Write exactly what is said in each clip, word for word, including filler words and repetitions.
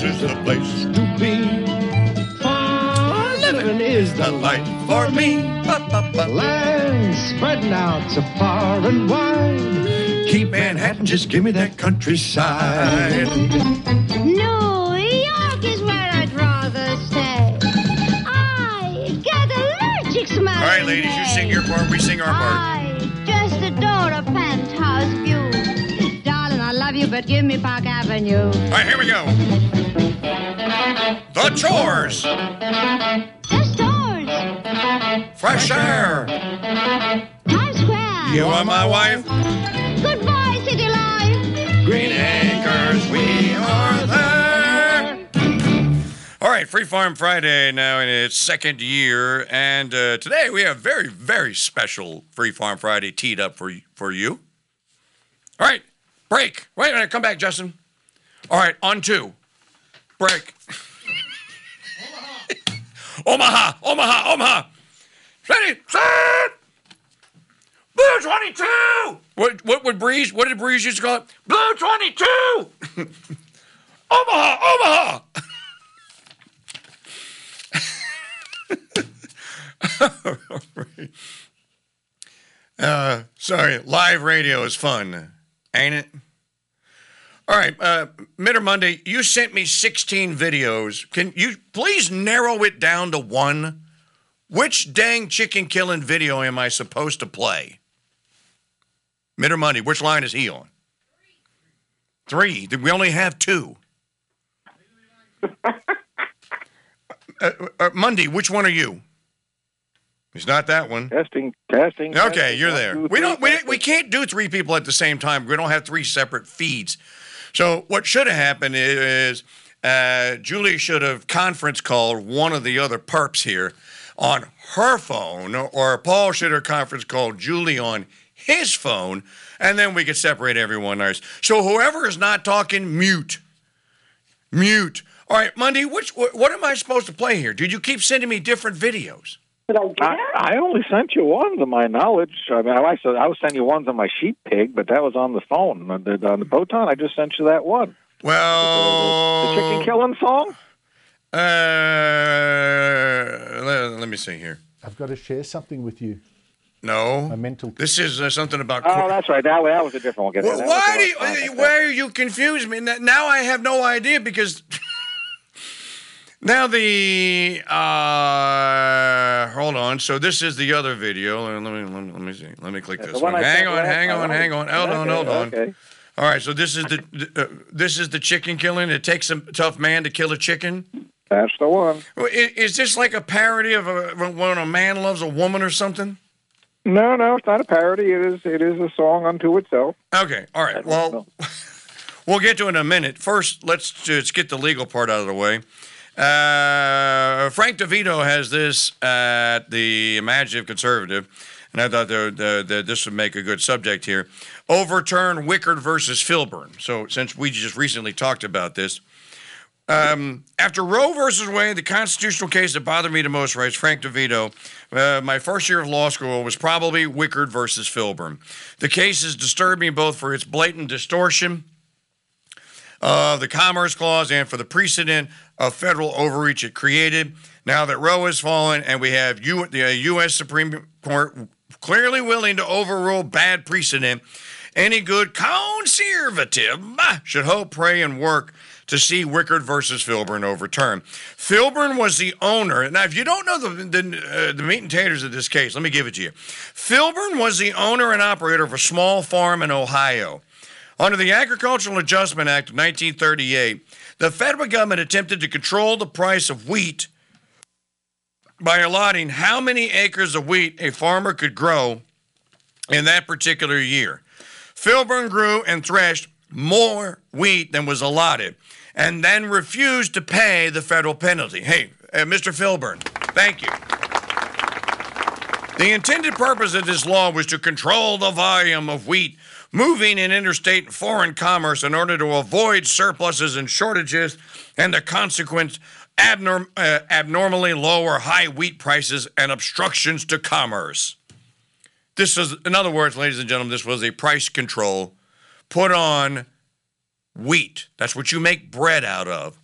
This is the place to be. Oh, living is the light for me. Land spreading out so far and wide. Keep Manhattan, just give me that countryside. New York is where I'd rather stay. I get allergic smells. All right, ladies, you sing your part, we sing our part. I just adore a penthouse view. Darling, I love you, but give me Park Avenue. All right, here we go. The chores. The stores. Fresh air. Times Square. You are my wife. Goodbye, city life. Green acres, we are there. All right, Free Farm Friday now in its second year. And uh, today we have very, very special Free Farm Friday teed up for, for you. All right, break. Wait a minute, come back, Justin. All right, on two. Break. Omaha, Omaha, Omaha. Ready, set. Blue twenty-two. What, what would Breeze, what did Breeze used to call it? Blue twenty-two. Omaha, Omaha. All right. Uh, sorry, live radio is fun, ain't it? All right, uh, Mitter Monday, you sent me sixteen videos. Can you please narrow it down to one? Which dang chicken-killing video am I supposed to play? Mitter Monday, which line is he on? Three. Three. We only have two. uh, uh, Monday, which one are you? It's not that one. Testing, testing. Okay, testing, you're there. Two, we don't. We, we can't do three people at the same time. We don't have three separate feeds. So what should have happened is uh, Julie should have conference called one of the other perps here on her phone, or Paul should have conference called Julie on his phone, and then we could separate everyone else. So whoever is not talking, mute. Mute. All right, Monday, which, what am I supposed to play here? Dude, you keep sending me different videos. I, I only sent you one, to my knowledge. I mean, I said I was sending you ones on my sheep pig, but that was on the phone. On the, on the Poton, I just sent you that one. Well, the, the, the chicken killing song. Uh, let, let me see here. I've got to share something with you. No, my mental. This is uh, something about. Oh, that's right. That, that was a different one. Well, why do you, why are you confused me? Now I have no idea because. Now the, uh, hold on. So this is the other video. Let me, let me, let me see. Let me click this one. Hang on, hang on, hang on. Hold on, hold on. All right. So this is the, uh, this is the chicken killing. It takes a tough man to kill a chicken. That's the one. Is, is this like a parody of a, when a man loves a woman or something? No, no, it's not a parody. It is, it is a song unto itself. Okay. All right. Well, we'll get to it in a minute. First, let's, let's get the legal part out of the way. Uh, Frank DeVito has this at the Imaginative Conservative, and I thought that, uh, that this would make a good subject here. Overturn Wickard versus Filburn. So since we just recently talked about this, um, after Roe versus Wade, the constitutional case that bothered me the most, writes Frank DeVito, uh, my first year of law school was probably Wickard versus Filburn. The case has disturbed me both for its blatant distortion of the Commerce Clause and for the precedent of federal overreach it created. Now that Roe has fallen and we have U the U S Supreme Court clearly willing to overrule bad precedent, any good conservative should hope, pray, and work to see Wickard versus Filburn overturned. Filburn was the owner. Now, if you don't know the, the, uh, the meat and taters of this case, let me give it to you. Filburn was the owner and operator of a small farm in Ohio. Under the Agricultural Adjustment Act of nineteen thirty-eight, the federal government attempted to control the price of wheat by allotting how many acres of wheat a farmer could grow in that particular year. Filburn grew and threshed more wheat than was allotted and then refused to pay the federal penalty. Hey, uh, Mister Filburn, thank you. The intended purpose of this law was to control the volume of wheat moving in interstate and foreign commerce in order to avoid surpluses and shortages and the consequent abnorm uh, abnormally low or high wheat prices and obstructions to commerce. This is, in other words, ladies and gentlemen, this was a price control put on wheat. That's what you make bread out of.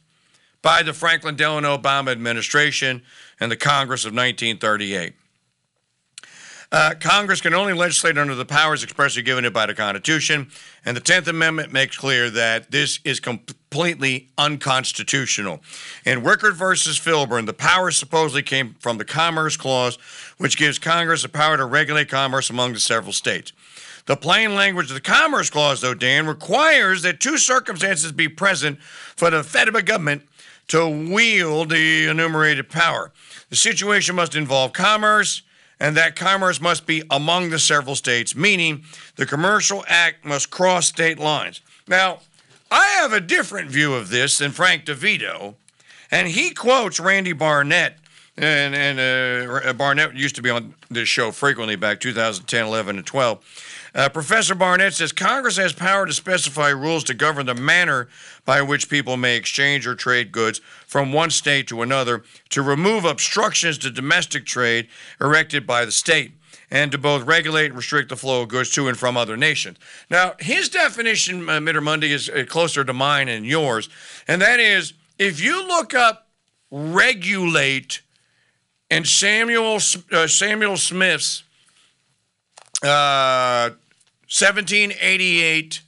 by the Franklin Delano Obama administration and the Congress of nineteen thirty-eight. Uh, Congress can only legislate under the powers expressly given it by the Constitution, and the Tenth Amendment makes clear that this is completely unconstitutional. In Wickard v. Filburn, the power supposedly came from the Commerce Clause, which gives Congress the power to regulate commerce among the several states. The plain language of the Commerce Clause, though, Dan, requires that two circumstances be present for the federal government to wield the enumerated power. The situation must involve commerce, and that commerce must be among the several states, meaning the Commercial Act must cross state lines. Now, I have a different view of this than Frank DeVito, and he quotes Randy Barnett, and, and uh, Barnett used to be on this show frequently back two thousand ten, eleven, and twelve. Uh, Professor Barnett says, Congress has power to specify rules to govern the manner by which people may exchange or trade goods from one state to another, to remove obstructions to domestic trade erected by the state, and to both regulate and restrict the flow of goods to and from other nations. Now, his definition, uh, Mittermundi, is closer to mine and yours, and that is, if you look up regulate and Samuel, uh, Samuel Smith's uh, seventeen eighty-eight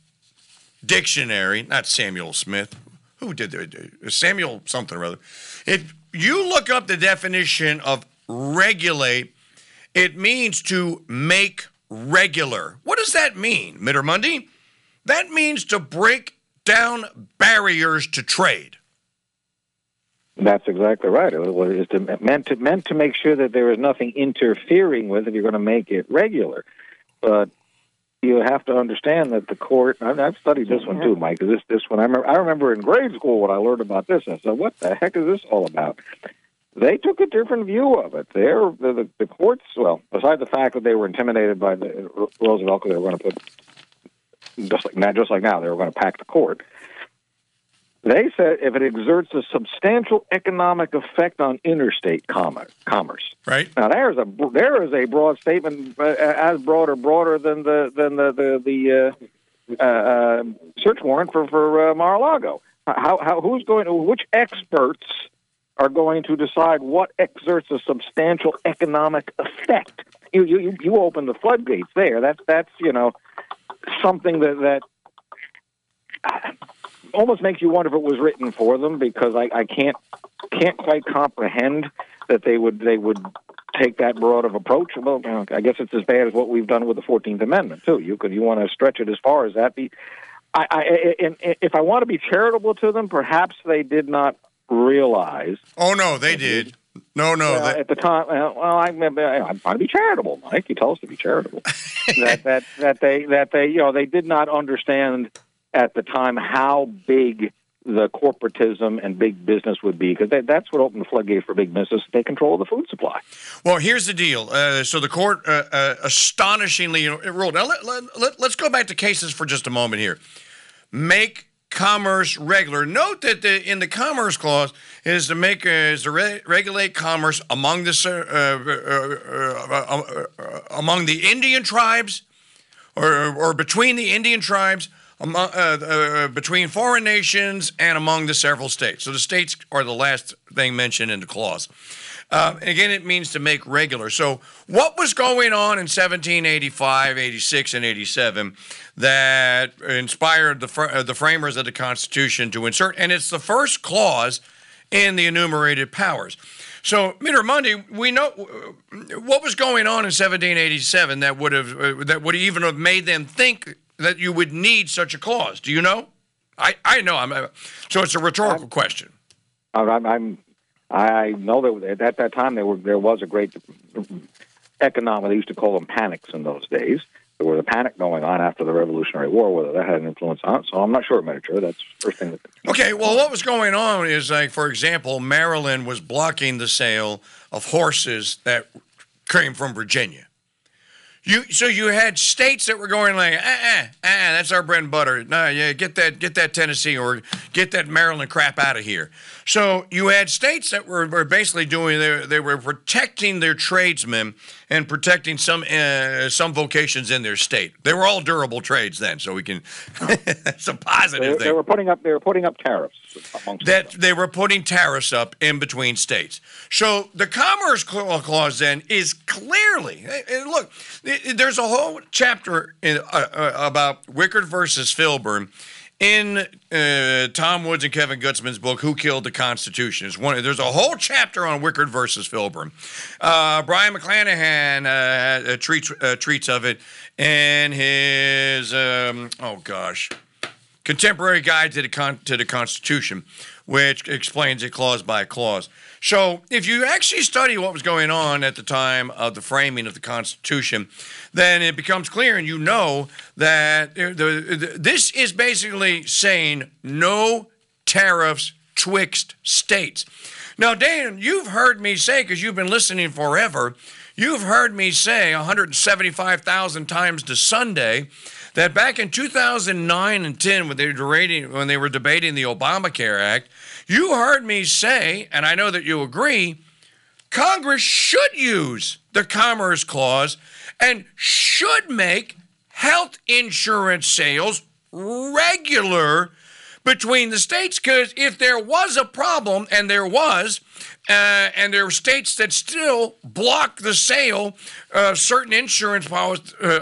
dictionary, not Samuel Smith. Who did that? Samuel something or other. If you look up the definition of regulate, it means to make regular. What does that mean, Mittermundi? That means to break down barriers to trade. That's exactly right. It was meant to, meant to make sure that there is nothing interfering with it. You're going to make it regular. But you have to understand that the court, and I've studied this one too, Mike, this this one, I remember, I remember in grade school when I learned about this, I said, what the heck is this all about? They took a different view of it. They're, the, the, the courts, well, besides the fact that they were intimidated by the Roosevelt, because they were going to put, just like, now, just like now, they were going to pack the court. They said if it exerts a substantial economic effect on interstate commerce. Right. Now, there is a there is a broad statement, uh, as broader broader than the than the the, the uh, uh, search warrant for for uh, Mar-a-Lago. How how who's going to, which experts are going to decide what exerts a substantial economic effect? You you you open the floodgates there. That's that's you know something that that. Uh, almost makes you wonder if it was written for them, because I, I can't can't quite comprehend that they would they would take that broad of approach. Well, I guess it's as bad as what we've done with the Fourteenth Amendment too. You could you want to stretch it as far as that. Be, I, I, and, and if I want to be charitable to them, perhaps they did not realize. Oh no, they did. No, no. Uh, that... At the time, uh, well, I, I, I'm trying to be charitable, Mike. You tell us to be charitable. that that that they that they you know they did not understand at the time how big the corporatism and big business would be, because that's what opened the floodgate for big business. They control the food supply. Well, here's the deal. Uh, so the court uh, uh, astonishingly ruled. Now, let, let, let, let's go back to cases for just a moment here. Make commerce regular. Note that the, in the Commerce Clause is to make uh, is to re- regulate commerce among the uh, uh, uh, uh, uh, among the Indian tribes, or or between the Indian tribes, Among, uh, uh, between foreign nations, and among the several states. So the states are the last thing mentioned in the clause. Uh, again, it means to make regular. So what was going on in seventeen eighty-five, eighty-six, and eighty-seven that inspired the, fr- uh, the framers of the Constitution to insert? And it's the first clause in the enumerated powers. So, Mittermundi, we know what was going on in seventeen eighty-seven that would have uh, that would even have made them think that you would need such a clause. Do you know? I, I know. I'm uh, so it's a rhetorical I'm, question. I'm, I'm I know that at that time there were there was a great economic. They used to call them panics in those days. There was a panic going on after the Revolutionary War. Whether that had an influence on it, so I'm not sure, Manager. That's the first thing. That, okay. Well, what was going on is, like, for example, Maryland was blocking the sale of horses that came from Virginia. You, so you had states that were going like, ah, ah, ah, that's our bread and butter. No, yeah, get that, get that Tennessee or get that Maryland crap out of here. So you had states that were, were basically doing, they, they were protecting their tradesmen and protecting some uh, some vocations in their state. They were all durable trades then, so we can. It's a positive they, thing. They were putting up. They were putting up tariffs. That they were putting tariffs up in between states. So the Commerce Clause then is clearly look. There's a whole chapter in, uh, about Wickard versus Filburn. In uh, Tom Woods and Kevin Gutzman's book, Who Killed the Constitution? It's one, there's a whole chapter on Wickard versus Filburn. Uh, Brian McClanahan uh, treats, uh, treats of it in his, um, oh gosh, Contemporary Guide to the, Con- to the Constitution, which explains it clause by clause. So if you actually study what was going on at the time of the framing of the Constitution, then it becomes clear, and you know that the, the, this is basically saying no tariffs twixt states. Now, Dan, you've heard me say, because you've been listening forever, you've heard me say one hundred seventy-five thousand times to Sunday that back in two thousand nine and ten, when they were debating, when they were debating the Obamacare Act, you heard me say, and I know that you agree, Congress should use the Commerce Clause and should make health insurance sales regular between the states, because if there was a problem, and there was, uh, and there were states that still block the sale of certain insurance policy, uh,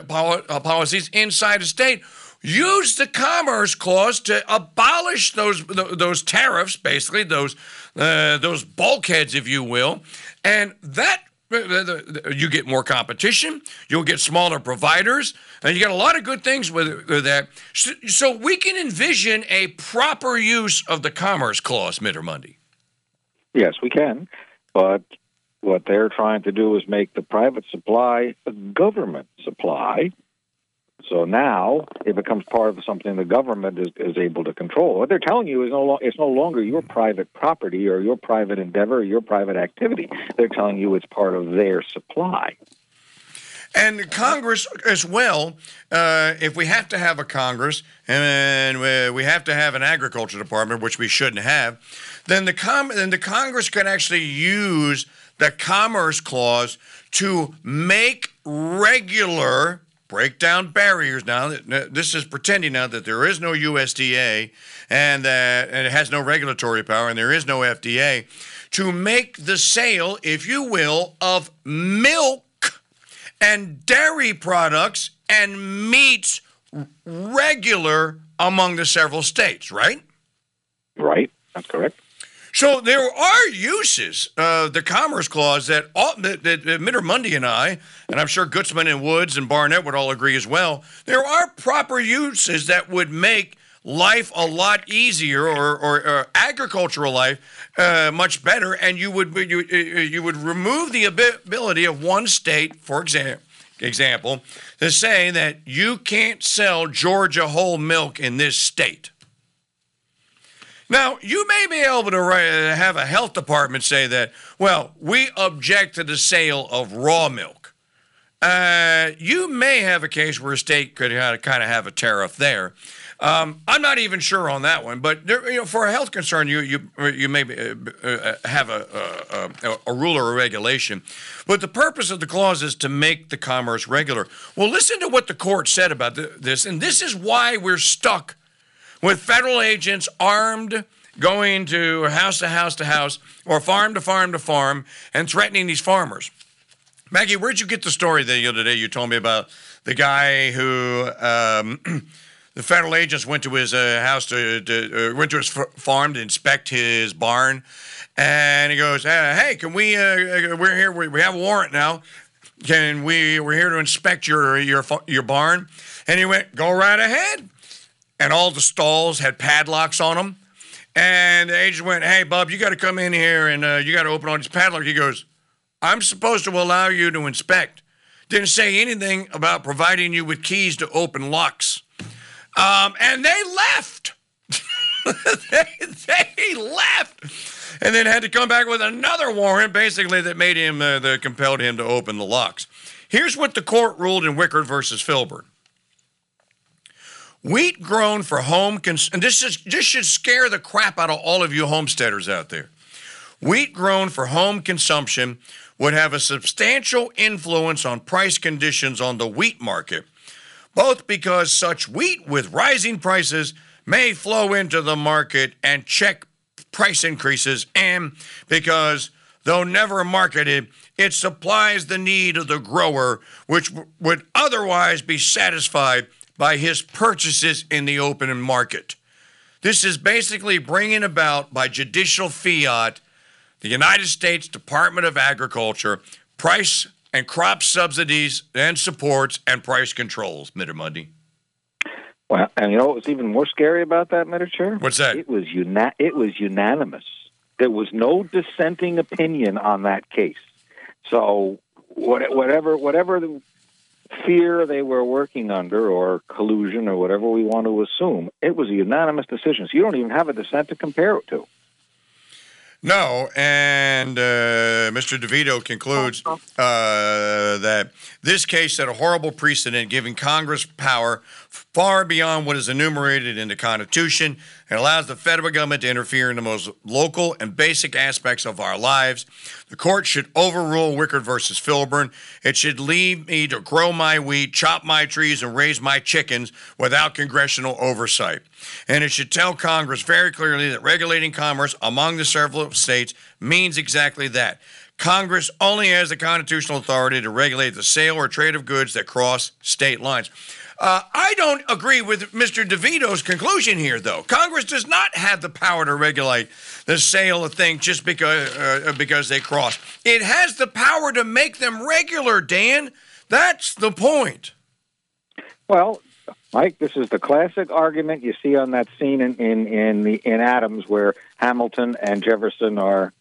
policies inside a state, use the Commerce Clause to abolish those those tariffs, basically those uh, those bulkheads, if you will, and that you get more competition, you'll get smaller providers, and you got a lot of good things with, with that. So, so we can envision a proper use of the Commerce Clause, Mittermundi. Yes, we can, but what they're trying to do is make the private supply a government supply. So now it becomes part of something the government is, is able to control. What they're telling you is no lo- it's no longer your private property or your private endeavor or your private activity. They're telling you it's part of their supply. And Congress as well, uh, if we have to have a Congress and we have to have an agriculture department, which we shouldn't have, then the, com- then the Congress can actually use the Commerce Clause to make regular... break down barriers. Now, this is pretending now that there is no U S D A and that and it has no regulatory power and there is no F D A to make the sale, if you will, of milk and dairy products and meats regular among the several states, right? Right. That's correct. So there are uses of uh, the Commerce Clause that, all, that, that Mittermundi and I, and I'm sure Gutzman and Woods and Barnett would all agree as well, there are proper uses that would make life a lot easier or, or, or agricultural life uh, much better, and you would you, you would remove the ability of one state, for example, example, to say that you can't sell Georgia whole milk in this state. Now, you may be able to have a health department say that, well, we object to the sale of raw milk. Uh, you may have a case where a state could kind of have a tariff there. Um, I'm not even sure on that one, but there, you know, for a health concern, you you you may be, uh, have a, a, a rule or a regulation. But the purpose of the clause is to make the commerce regular. Well, listen to what the court said about th- this, and this is why we're stuck with federal agents armed, going to house to house to house, or farm to farm to farm, and threatening these farmers. Maggie, where'd you get the story the other day you told me about the guy who um, the federal agents went to his uh, house to, to uh, went to his farm to inspect his barn, and he goes, "Hey, can we? Uh, we're here. We have a warrant now. Can we? We're here to inspect your your your barn." And he went, "Go right ahead." And all the stalls had padlocks on them. And the agent went, "Hey, bub, you got to come in here and uh, you got to open all these padlocks." He goes, "I'm supposed to allow you to inspect." Didn't say anything about providing you with keys to open locks. Um, and they left. they, they left. And then had to come back with another warrant, basically, that made him, uh, that compelled him to open the locks. Here's what the court ruled in Wickard versus Filburn. Wheat grown for home, cons- and this, is, this should scare the crap out of all of you homesteaders out there. wheat grown for home consumption would have a substantial influence on price conditions on the wheat market, both because such wheat with rising prices may flow into the market and check price increases, and because, though never marketed, it supplies the need of the grower, which would otherwise be satisfied by his purchases in the open market. This is basically bringing about by judicial fiat the United States Department of Agriculture, price and crop subsidies and supports and price controls, Mittermundi. Well, and you know what was even more scary about that, Mittercher? What's that? It was uni- It was unanimous. There was no dissenting opinion on that case. So what, whatever whatever the fear they were working under, or collusion, or whatever we want to assume, it was a unanimous decision. So you don't even have a dissent to compare it to. No, and uh, Mister DeVito concludes uh, that this case set a horrible precedent, giving Congress power far beyond what is enumerated in the Constitution, and allows the federal government to interfere in the most local and basic aspects of our lives. The court should overrule Wickard versus Filburn. It should leave me to grow my wheat, chop my trees, and raise my chickens without congressional oversight. And it should tell Congress very clearly that regulating commerce among the several states means exactly that. Congress only has the constitutional authority to regulate the sale or trade of goods that cross state lines. Uh, I don't agree with Mister DeVito's conclusion here, though. Congress does not have the power to regulate the sale of things just because uh, because they cross. It has the power to make them regular, Dan. That's the point. Well, Mike, this is the classic argument you see on that scene in in in, the, in Adams, where Hamilton and Jefferson are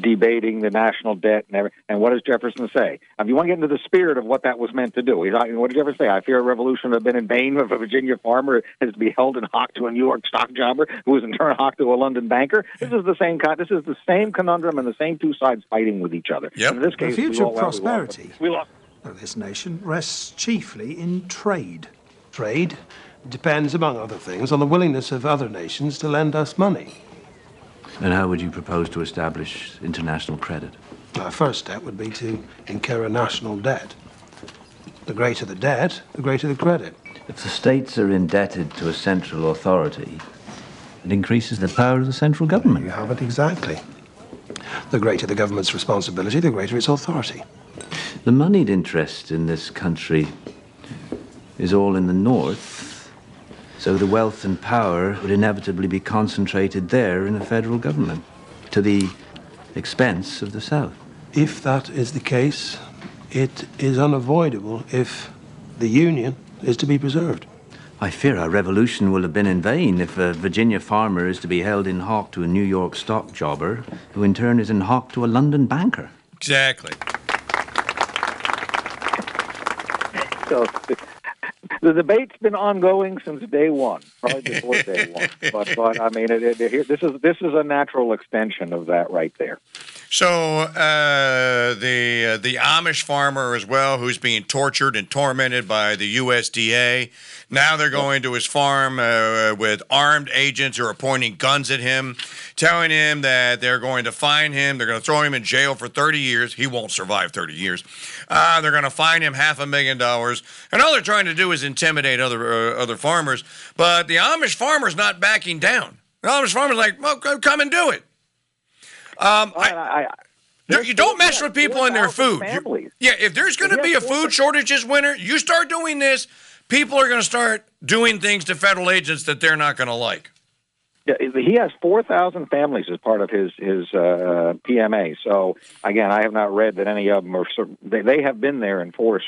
debating the national debt and everything. And what does Jefferson say? If you want to get into the spirit of what that was meant to do, he's not, what did Jefferson say? I fear a revolution would have been in vain if a Virginia farmer is to be held in hock to a New York stock jobber, who is in turn hock to a London banker. This is the same This is the same conundrum, and the same two sides fighting with each other. Yep. In this case, the future prosperity we lost. of this nation rests chiefly in trade. Trade depends, among other things, on the willingness of other nations to lend us money. And how would you propose to establish international credit? Our first step would be to incur a national debt. The greater the debt, the greater the credit. If the states are indebted to a central authority, it increases the power of the central government. You have it exactly. The greater the government's responsibility, the greater its authority. The moneyed interest in this country is all in the north. So the wealth and power would inevitably be concentrated there in the federal government, to the expense of the South. If that is the case, it is unavoidable if the Union is to be preserved. I fear our revolution will have been in vain if a Virginia farmer is to be held in hock to a New York stock jobber, who in turn is in hock to a London banker. Exactly. So... the debate's been ongoing since day one, probably before day one. But, but I mean, it, it, it, this is this is a natural extension of that right there. So uh, the uh, the Amish farmer as well, who's being tortured and tormented by the U S D A. Now they're going to his farm uh, with armed agents who are pointing guns at him, telling him that they're going to fine him. They're going to throw him in jail for thirty years. He won't survive thirty years. Uh, they're going to fine him half a million dollars. And all they're trying to do is intimidate other uh, other farmers. But the Amish farmer's not backing down. The Amish farmer's like, well, come and do it. Um, I, I, I, you don't mess with people and their food. You, yeah, if there's going to be a food shortage this winter, you start doing this, people are going to start doing things to federal agents that they're not going to like. Yeah, he has four thousand families as part of his his uh, P M A. So again, I have not read that any of them are. They, they have been there in force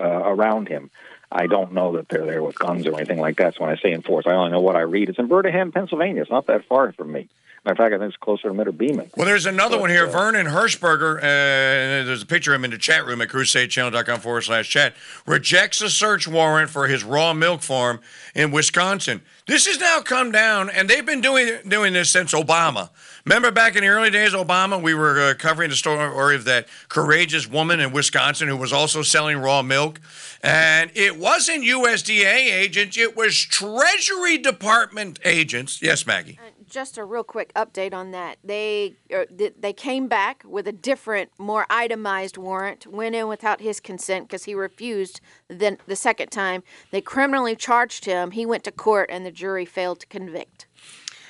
uh, around him. I don't know that they're there with guns or anything like that. So when I say in force, I only know what I read. It's in Birmingham, Pennsylvania. It's not that far from me. In fact, I think it's closer to Mitter Beeman. Well, there's another but, one here, uh, Vernon Hershberger. Uh, there's a picture of him in the chat room at crusadechannel.com forward slash chat. Rejects a search warrant for his raw milk farm in Wisconsin. This has now come down, and they've been doing doing this since Obama. Remember back in the early days, Obama, we were uh, covering the story of that courageous woman in Wisconsin who was also selling raw milk. And it wasn't U S D A agents. It was Treasury Department agents. Yes, Maggie. Uh, just a real quick update on that. They er, th they came back with a different, more itemized warrant, went in without his consent because he refused then the second time. They criminally charged him. He went to court, and the jury failed to convict.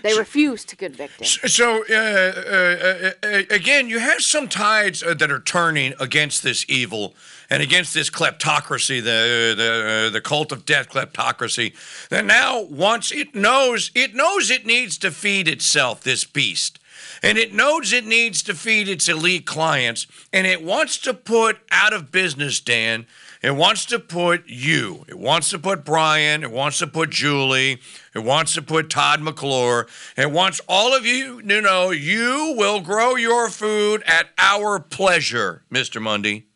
They so, refused to convict him. So, uh, uh, uh, again, you have some tides uh, that are turning against this evil and against this kleptocracy, the the, uh, the cult of death kleptocracy, that now once it knows, it knows it needs to feed itself, this beast. And it knows it needs to feed its elite clients, and it wants to put out of business, Dan. It wants to put you. It wants to put Brian. It wants to put Julie. It wants to put Todd McClure. It wants all of you, you know, you will grow your food at our pleasure, Mister Mundy.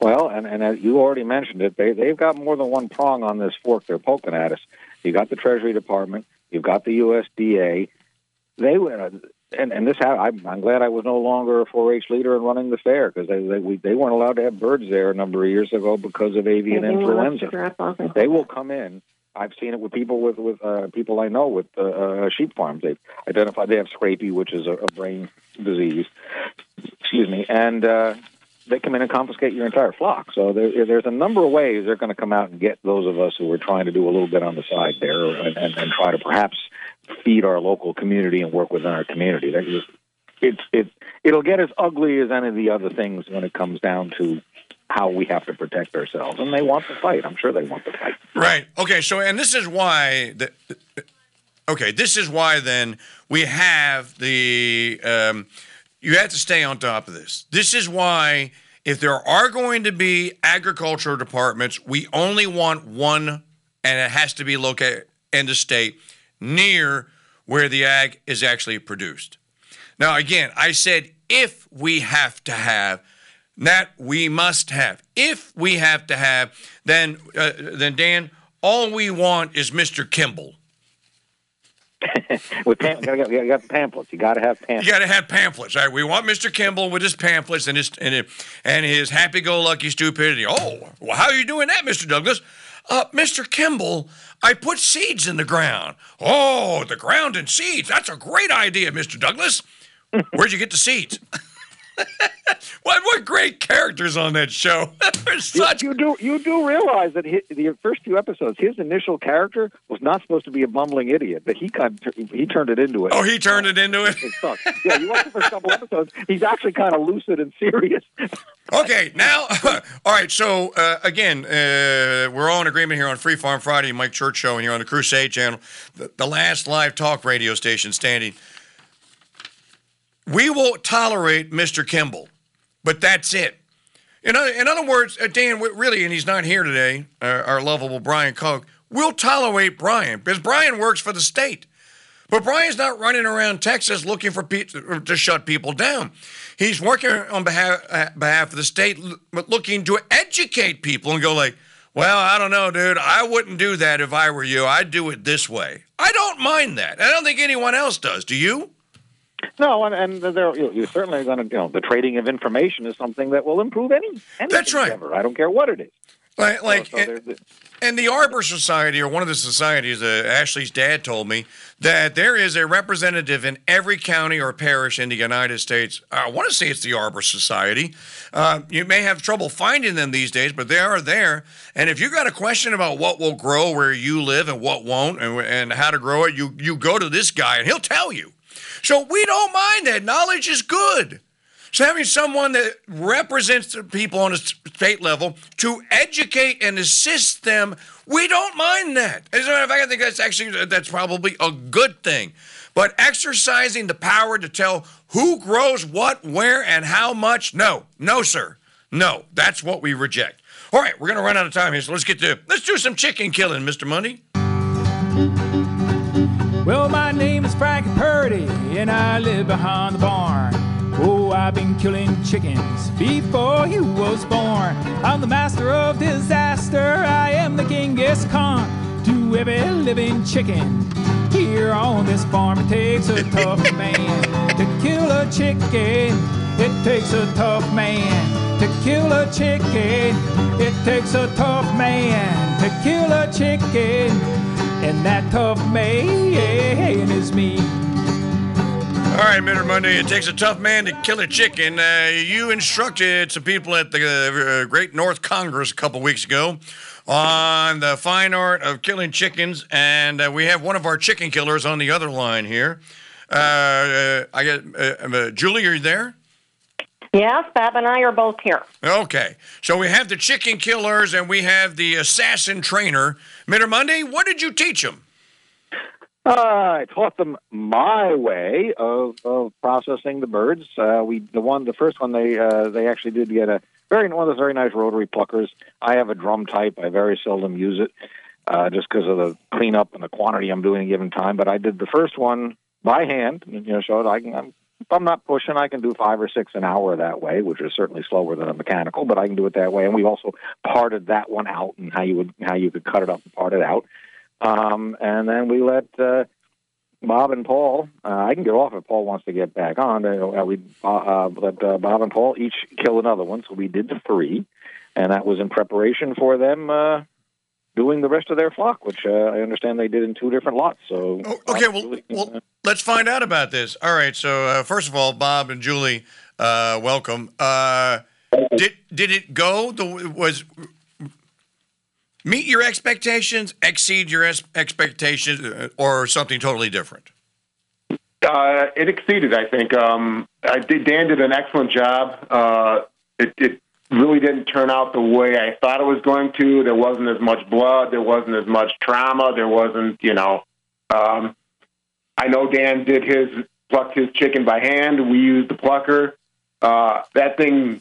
Well, and, and as you already mentioned it, they, they've got more than one prong on this fork they're poking at us. You've got the Treasury Department. You've got the U S D A. They uh, and and this I'm, I'm glad I was no longer a four H leader and running the fair, because they they, we, they weren't allowed to have birds there a number of years ago because of avian influenza. They will come in. I've seen it with people with with uh, people I know with uh, sheep farms. They've identified they have scrapie, which is a, a brain disease. Excuse me, and uh, they come in and confiscate your entire flock. So there, there's a number of ways they're going to come out and get those of us who are trying to do a little bit on the side there and, and, and try to perhaps feed our local community and work within our community. That is, it, it, it'll get as ugly as any of the other things when it comes down to how we have to protect ourselves. And they want to fight. I'm sure they want to fight. Right. Okay, so, and this is why, the, okay, this is why then we have the, um, you have to stay on top of this. This is why if there are going to be agricultural departments, we only want one, and it has to be located in the state, near where the ag is actually produced. Now, again, I said if we have to have, that we must have. If we have to have, then, uh, then Dan, all we want is Mister Kimball. With pam you, gotta, you got pamphlets. You got to have pamphlets. You got to have pamphlets. All right, we want Mister Kimball with his pamphlets and his and his, and his happy-go-lucky stupidity. Oh, well, how are you doing that, Mister Douglas? Uh, Mister Kimball, I put seeds in the ground. Oh, the ground and seeds. That's a great idea, Mister Douglas. Where'd you get the seeds? What, what great characters on that show. Such... You, you, do, you do realize that his, the first few episodes, his initial character was not supposed to be a bumbling idiot, but he kind of, he turned it into it. Oh, he turned it into it? It sucks. Yeah, you watch the first couple episodes, he's actually kind of lucid and serious. Okay, now, all right, so, uh, again, uh, we're all in agreement here on Free Farm Friday, Mike Church Show, and here on the Crusade Channel, the, the last live talk radio station standing. We will tolerate Mister Kimball, but that's it. In other, in other words, uh, Dan, really, and he's not here today, uh, our lovable Brian Koch, we'll tolerate Brian because Brian works for the state. But Brian's not running around Texas looking for pe to shut people down. He's working on behalf, uh, behalf of the state, but looking to educate people and go like, well, I don't know, dude. I wouldn't do that if I were you. I'd do it this way. I don't mind that. I don't think anyone else does. Do you? No, and, and there, you, you certainly are going to, you know, the trading of information is something that will improve any, any That's right. Ever. I don't care what it is. Like, like so, so and, the, and the Arbor Society, or one of the societies, uh, Ashley's dad told me, that there is a representative in every county or parish in the United States. I want to say it's the Arbor Society. Uh, you may have trouble finding them these days, but they are there. And if you got a question about what will grow where you live and what won't and, and how to grow it, you, you go to this guy and he'll tell you. So we don't mind that. Knowledge is good. So having someone that represents the people on a state level to educate and assist them, we don't mind that. As a matter of fact, I think that's actually, that's probably a good thing. But exercising the power to tell who grows what, where, and how much, no. No, sir. No. That's what we reject. All right, we're going to run out of time here, so let's get to, let's do some chicken killing, Mister Mundy. Well, my name is Frank Purdy, and I live behind the barn. Oh, I've been killing chickens before you was born. I'm the master of disaster, I am the Genghis Khan. To every living chicken here on this farm, it takes a tough man to kill a chicken. It takes a tough man to kill a chicken. It takes a tough man to kill a chicken. and that tough man is me. All right, Bitter Monday. It takes a tough man to kill a chicken. Uh, you instructed some people at the uh, Great North Congress a couple weeks ago on the fine art of killing chickens, and uh, we have one of our chicken killers on the other line here. Uh, uh, I get, uh, uh, Julie, are you there? Yes, Bob and I are both here. Okay. So we have the chicken killers and we have the assassin trainer. Mitter Monday, what did you teach them? Uh, I taught them my way of, of processing the birds. Uh, we the one the first one they uh, they actually did get a very one of those very nice rotary pluckers. I have a drum type. I very seldom use it uh, just because of the cleanup and the quantity I'm doing at a given time. But I did the first one by hand. You know, showed I can. I'm, If I'm not pushing, I can do five or six an hour that way, which is certainly slower than a mechanical, but I can do it that way. And we also parted that one out and how you would how you could cut it up and part it out. Um, and then we let uh, Bob and Paul, uh, I can get off if Paul wants to get back on, uh, we uh, let uh, Bob and Paul each kill another one. So we did the three, and that was in preparation for them uh, doing the rest of their flock, which uh, I understand they did in two different lots. So oh, okay, well, well uh, let's find out about this. All right, so uh, first of all, Bob and Julie, uh, welcome. Uh, did did it go? The was meet your expectations, exceed your expectations, or something totally different? Uh, it exceeded, I think. Um, I did, Dan did an excellent job. Uh, it. it really didn't turn out the way I thought it was going to. There wasn't as much blood. There wasn't as much trauma. There wasn't, you know, um, I know Dan did his, plucked his chicken by hand. We used the plucker. Uh, that thing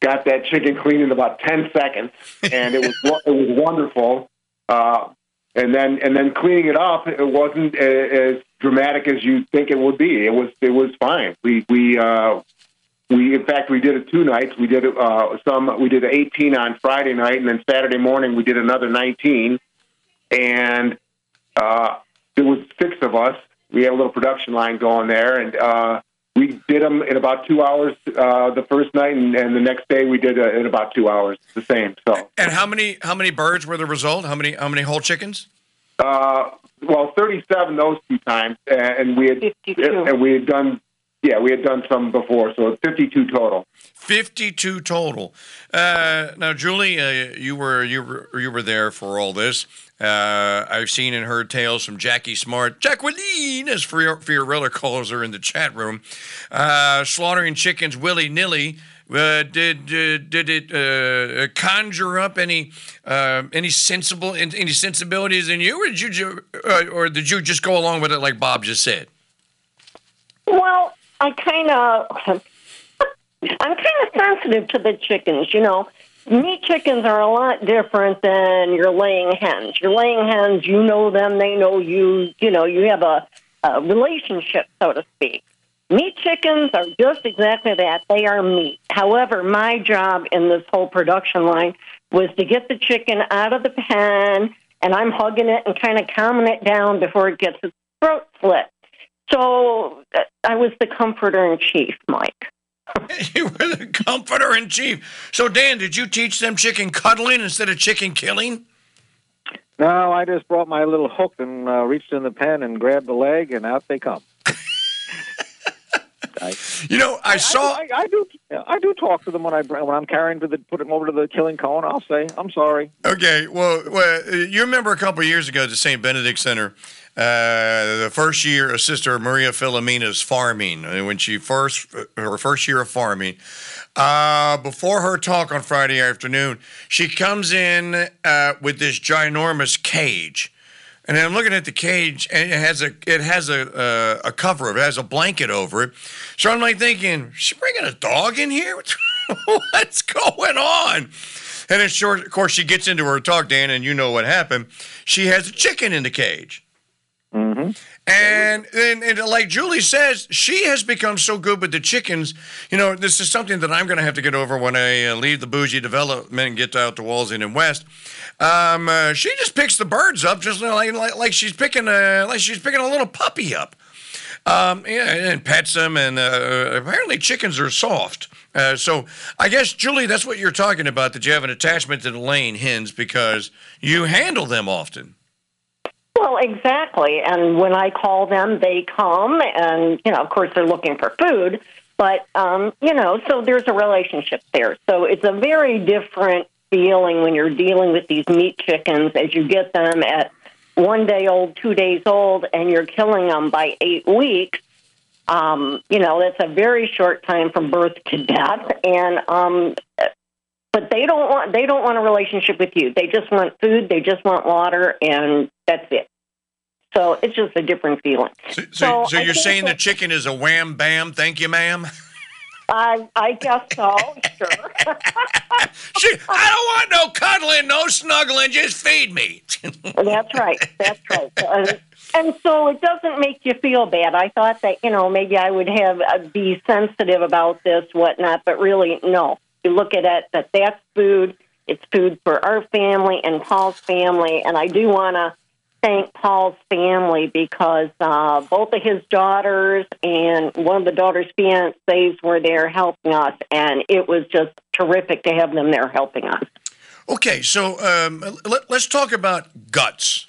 got that chicken clean in about ten seconds, and it was, it was wonderful. Uh, and then, and then cleaning it up, it wasn't as dramatic as you think it would be. It was, it was fine. We, we, uh, We, in fact, we did it two nights. We did uh, some. We did eighteen on Friday night, and then Saturday morning we did another nineteen. And uh, there was six of us. We had a little production line going there, and uh, we did them in about two hours uh, the first night, and, and the next day we did uh, in about two hours the same. So. And how many how many birds were the result? How many how many whole chickens? Uh, well, thirty-seven those two times, and we had fifty-two. and we had done. Yeah, we had done some before, so fifty-two total. fifty-two total. Uh, now, Julie, uh, you were you were you were there for all this. Uh, I've seen and heard tales from Jackie Smart, Jacqueline, as Fiorella calls her in the chat room, uh, slaughtering chickens willy nilly. Uh, did uh, did it uh, conjure up any uh, any sensible any sensibilities in you, or did you ju- uh, or did you just go along with it like Bob just said? Well. I kind of, I'm kind of sensitive to the chickens, you know. Meat chickens are a lot different than your laying hens. Your laying hens, you know them, they know you, you know, you have a, a relationship, so to speak. Meat chickens are just exactly that. They are meat. However, my job in this whole production line was to get the chicken out of the pen, and I'm hugging it and kind of calming it down before it gets its throat slit. So I was the comforter-in-chief, Mike. You were the comforter-in-chief. So, Dan, did you teach them chicken cuddling instead of chicken killing? No, I just brought my little hook and uh, reached in the pen and grabbed the leg, and out they come. I, you know, I, I saw... I, I, I do I do talk to them when, I, when I'm carrying to the, put them over to the killing cone. I'll say, I'm sorry. Okay, well, well you remember a couple of years ago at the Saint Benedict Center... Uh, the first year of Sister Maria Filomena's farming, when she first, her first year of farming, uh, before her talk on Friday afternoon, she comes in uh, with this ginormous cage. And I'm looking at the cage, and it has a it has a uh, a cover of it, it has a blanket over it. So I'm like thinking, is she bringing a dog in here? What's going on? And then short, of course, she gets into her talk, Dan, and you know what happened. She has a chicken in the cage. Mm-hmm. And, and and like Julie says, she has become so good with the chickens. You know, this is something that I'm going to have to get over when I uh, leave the bougie development and get out to Walsingham West. Um, uh, she just picks the birds up, just like like, like she's picking a like she's picking a little puppy up. Um, yeah, and pets them, and uh, apparently chickens are soft. Uh, so I guess Julie, that's what you're talking about. That you have an attachment to the laying hens because you handle them often. Well, exactly. And when I call them, they come. And, you know, of course, they're looking for food. But, um, you know, so there's a relationship there. So it's a very different feeling when you're dealing with these meat chickens as you get them at one day old, two days old, and you're killing them by eight weeks. Um, you know, that's a very short time from birth to death. And, um, but they don't want, they don't want a relationship with you. They just want food. They just want water, and that's it. So it's just a different feeling. So, so, so you're saying the chicken is a wham, bam, thank you, ma'am? I, I guess so, sure. she, I don't want no cuddling, no snuggling, just feed me. That's right, that's right. And, and so it doesn't make you feel bad. I thought that, you know, maybe I would have uh, be sensitive about this, whatnot, but really, no. You look at it, that that's food. It's food for our family and Paul's family, and I do want to thank Paul's family because uh, both of his daughters and one of the daughters' fiancés were there helping us, and it was just terrific to have them there helping us. Okay, so um, let, let's talk about guts.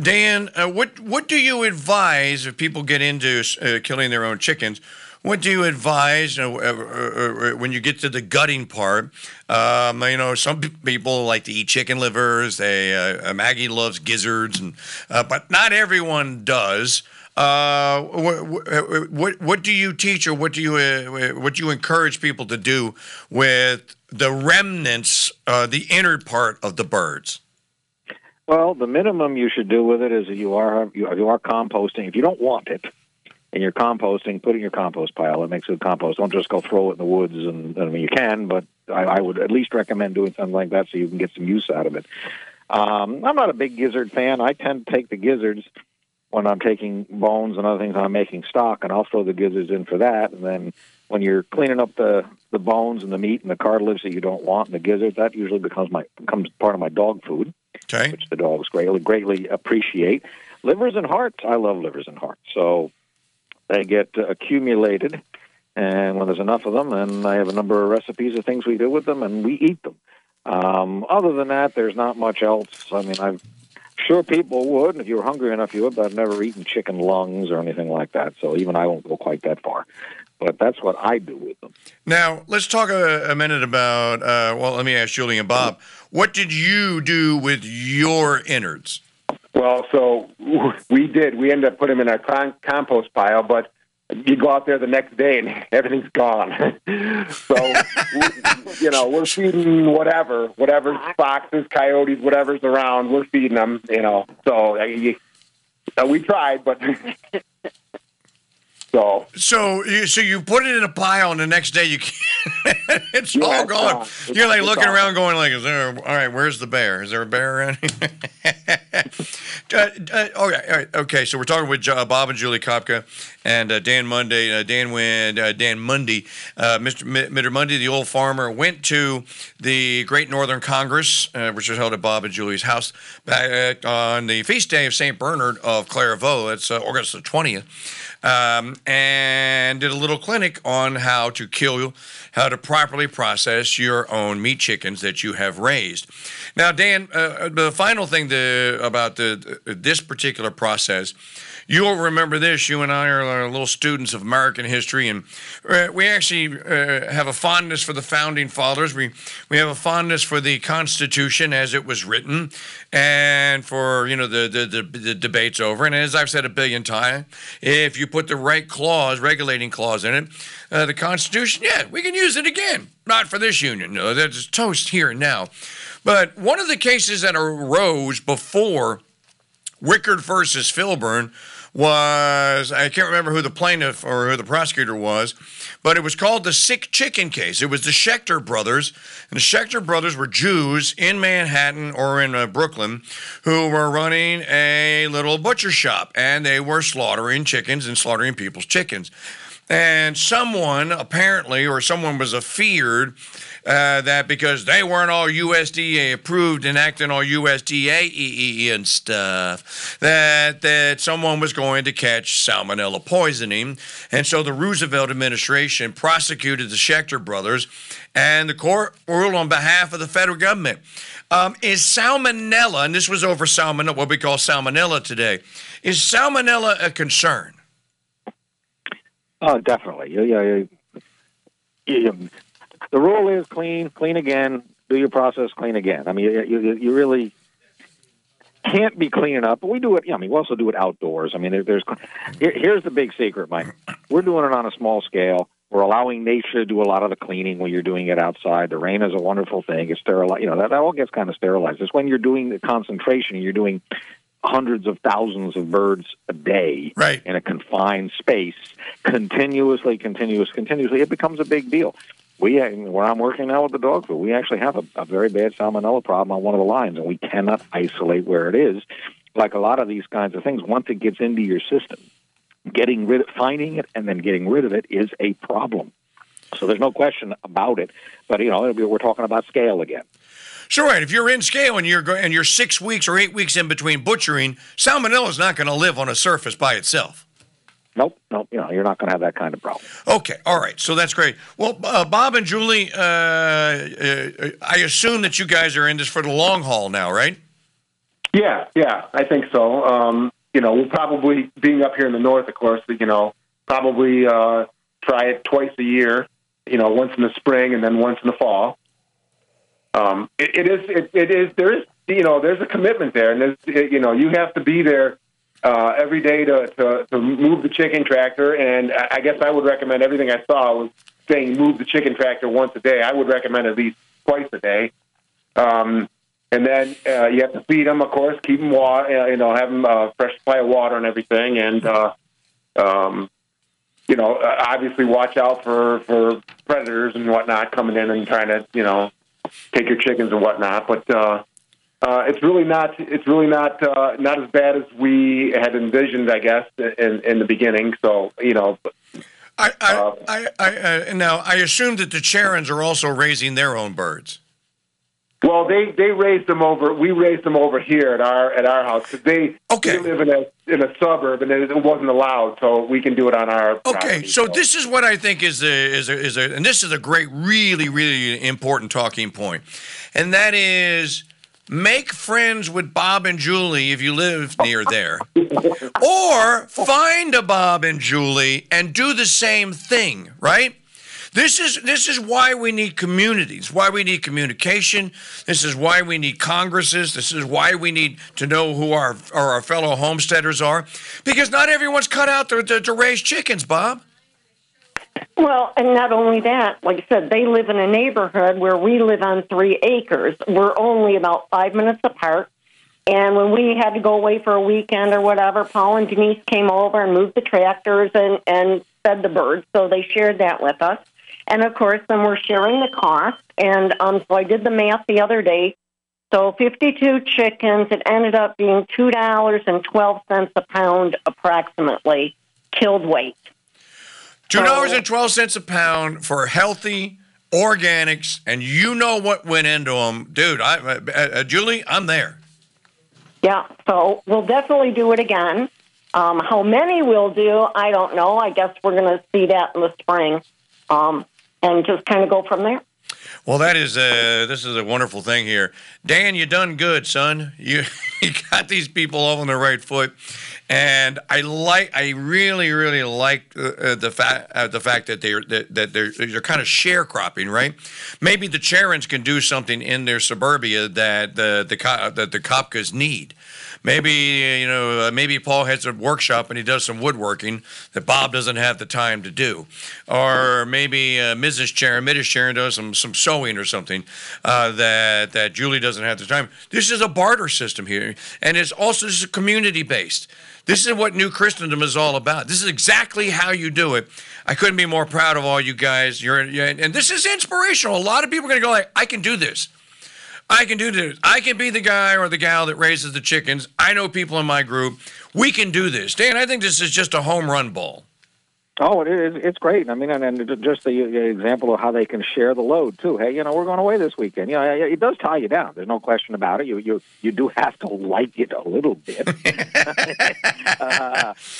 Dan, uh, what what do you advise if people get into uh, killing their own chickens? What do you advise uh, uh, uh, when you get to the gutting part? Um, you know, some people like to eat chicken livers. They uh, Maggie loves gizzards, and uh, but not everyone does. Uh, what, what what do you teach, or what do you uh, what do you encourage people to do with the remnants, uh, the inner part of the birds? Well, the minimum you should do with it is that you are you are composting. If you don't want it, and you're composting, put it in your compost pile. It makes good compost. Don't just go throw it in the woods. And I mean, you can, but I, I would at least recommend doing something like that so you can get some use out of it. Um, I'm not a big gizzard fan. I tend to take the gizzards when I'm taking bones and other things. I'm making stock, and I'll throw the gizzards in for that. And then when you're cleaning up the, the bones and the meat and the cartilage that you don't want, and the gizzards, that usually becomes my becomes part of my dog food, okay, which the dogs greatly greatly appreciate. Livers and hearts. I love livers and hearts. So they get accumulated, and when there's enough of them, and I have a number of recipes of things we do with them, and we eat them. Um, other than that, there's not much else. I mean, I'm sure people would, and if you were hungry enough, you would, but I've never eaten chicken lungs or anything like that, so even I won't go quite that far. But that's what I do with them. Now, let's talk a, a minute about, uh, well, let me ask Julie and Bob, what did you do with your innards? Well, so we did. We ended up putting them in our con- compost pile, but you go out there the next day and everything's gone. So, we, you know, we're feeding whatever, whatever's foxes, coyotes, whatever's around, we're feeding them, you know. So, I, so we tried, but... So, so you so you put it in a pile, and the next day you can't, it's yeah, all gone. Uh, You're like looking around, going like, "Is there? A, all right, where's the bear? Is there a bear around?" Here? uh, uh, all right, all right, okay. So we're talking with uh, Bob and Julie Kopka, and uh, Dan Monday, uh, Dan Wynn, uh, Dan Mundy, uh, Mister M- Mister Mundy, the old farmer, went to the Great Northern Congress, uh, which was held at Bob and Julie's house back on the feast day of Saint Bernard of Clairvaux. That's uh, August the twentieth. Um, and did a little clinic on how to kill, how to properly process your own meat chickens that you have raised. Now, Dan, uh, the final thing to, about the, this particular process, you'll remember this. You and I are little students of American history, and we actually uh, have a fondness for the founding fathers. We we have a fondness for the Constitution as it was written, and for you know the the, the, the debates over. And as I've said a billion times, if you put the right clause, regulating clause in it, uh, the Constitution, yeah, we can use it again. Not for this union. No, that's toast here and now. But one of the cases that arose before Wickard versus Filburn was, I can't remember who the plaintiff or who the prosecutor was, but it was called the Sick Chicken Case. It was the Schechter brothers, and the Schechter brothers were Jews in Manhattan or in uh, Brooklyn who were running a little butcher shop, and they were slaughtering chickens and slaughtering people's chickens. And someone apparently, or someone was afeared uh, that because they weren't all U S D A approved and acting all U S D A and stuff, that that someone was going to catch salmonella poisoning. And so the Roosevelt administration prosecuted the Schechter brothers, and the court ruled on behalf of the federal government. Um, is salmonella, and this was over salmonella, what we call salmonella today, is salmonella a concern? Oh, definitely. You, you, you, you, the rule is clean, clean again, do your process, clean again. I mean, you, you, you really can't be cleaning up, but we do it, you know, I mean, we also do it outdoors. I mean, there, there's here, here's the big secret, Mike. We're doing it on a small scale. We're allowing nature to do a lot of the cleaning when you're doing it outside. The rain is a wonderful thing. It's sterilized. You know, that, that all gets kind of sterilized. It's when you're doing the concentration, you're doing hundreds of thousands of birds a day right. in a confined space, continuously, continuous, continuously, it becomes a big deal. We, where I'm working now with the dog food, we actually have a, a very bad salmonella problem on one of the lines, and we cannot isolate where it is. Like a lot of these kinds of things, once it gets into your system, getting rid of, finding it and then getting rid of it is a problem. So there's no question about it. But, you know, it'll be, we're talking about scale again. Sure, right. If you're in scale and you're go- and you're six weeks or eight weeks in between butchering, salmonella's not going to live on a surface by itself. Nope, nope. You know, you're not going to have that kind of problem. Okay, all right. So that's great. Well, uh, Bob and Julie, uh, uh, I assume that you guys are in this for the long haul now, right? Yeah, yeah, I think so. Um, you know, we'll probably, being up here in the north, of course, you know, probably uh, try it twice a year. You know, once in the spring and then once in the fall. Um, it, it is, it, it is, there is, you know, there's a commitment there, and there's, it, you know, you have to be there uh, every day to, to, to move the chicken tractor. And I guess I would recommend everything I saw was saying move the chicken tractor once a day. I would recommend at least twice a day. Um, and then uh, you have to feed them, of course, keep them water, you know, have them uh, fresh supply of water and everything. And, uh, um, you know, obviously watch out for, for predators and whatnot coming in and trying to, you know, take your chickens and whatnot, but uh, uh, it's really not it's really not uh, not as bad as we had envisioned, I guess, in, in the beginning. So you know, but, I, I, uh, I, I, I now I assume that the Charons are also raising their own birds. Well, they, they raised them over. We raised them over here at our at our house. They okay. They live in a in a suburb, and it wasn't allowed, so we can do it on our. Okay, property, so, so this is what I think is a, is a, is a, and this is a great, really, really important talking point, and that is make friends with Bob and Julie if you live near there, or find a Bob and Julie and do the same thing, right? This is this is why we need communities, why we need communication. This is why we need Congresses. This is why we need to know who our or our fellow homesteaders are, because not everyone's cut out to, to, to raise chickens, Bob. Well, and not only that, like I said, they live in a neighborhood where we live on three acres. We're only about five minutes apart. And when we had to go away for a weekend or whatever, Paul and Denise came over and moved the tractors and, and fed the birds. So they shared that with us. And, of course, then we're sharing the cost. And um, so I did the math the other day. So fifty-two chickens, it ended up being two dollars and twelve cents a pound approximately, killed weight. two dollars and twelve cents a pound for healthy organics, and you know what went into them. Dude, I, uh, uh, Julie, I'm there. Yeah, so we'll definitely do it again. Um, how many we'll do, I don't know. I guess we're going to see that in the spring. Um, and just kind of go from there. Well, that is uh, this is a wonderful thing here, Dan. You done good, son. You you got these people all on the right foot, and I like I really really like uh, the fact uh, the fact that they're that, that they're they're kind of sharecropping, right? Maybe the Charons can do something in their suburbia that the the that the Kopkas need. Maybe you know, maybe Paul has a workshop and he does some woodworking that Bob doesn't have the time to do, or maybe uh, Missus Charon, Missus Charon does some some sewing or something uh, that that Julie doesn't have the time. This is a barter system here, and it's also this is community based. This is what New Christendom is all about. This is exactly how you do it. I couldn't be more proud of all you guys. You're, you're and this is inspirational. A lot of people are going to go like, I can do this. I can do this. I can be the guy or the gal that raises the chickens. I know people in my group. We can do this. Dan, I think this is just a home run ball. Oh, it is. It's great. I mean, and, and just the example of how they can share the load too. Hey, you know, we're going away this weekend. You know, it does tie you down. There's no question about it. You you you do have to like it a little bit. uh,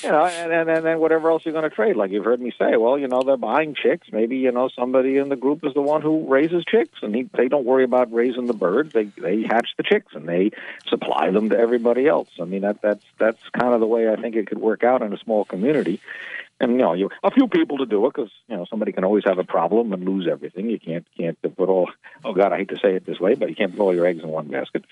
you know, and, and and then whatever else you're going to trade. Like you've heard me say, well, you know, they're buying chicks. Maybe you know somebody in the group is the one who raises chicks, and he, they don't worry about raising the birds. They they hatch the chicks and they supply them to everybody else. I mean, that that's that's kind of the way I think it could work out in a small community. And you know, you a few people to do it because you know somebody can always have a problem and lose everything. You can't can't put all oh god, I hate to say it this way, but you can't put all your eggs in one basket.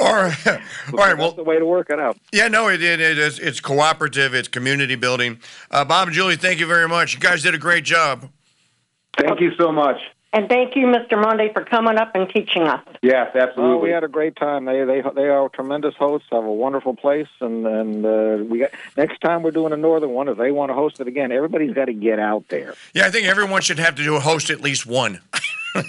all right, all right. Well, that's the way to work it out. Yeah, no, it it, it is. It's cooperative. It's community building. Uh, Bob and Julie, thank you very much. You guys did a great job. Thank you so much. And thank you, Mister Monday, for coming up and teaching us. Yes, absolutely. Oh, we had a great time. They they they are tremendous hosts. Have a wonderful place, and and uh, we got next time we're doing a northern one. If they want to host it again, everybody's got to get out there. Yeah, I think everyone should have to do a host at least one. All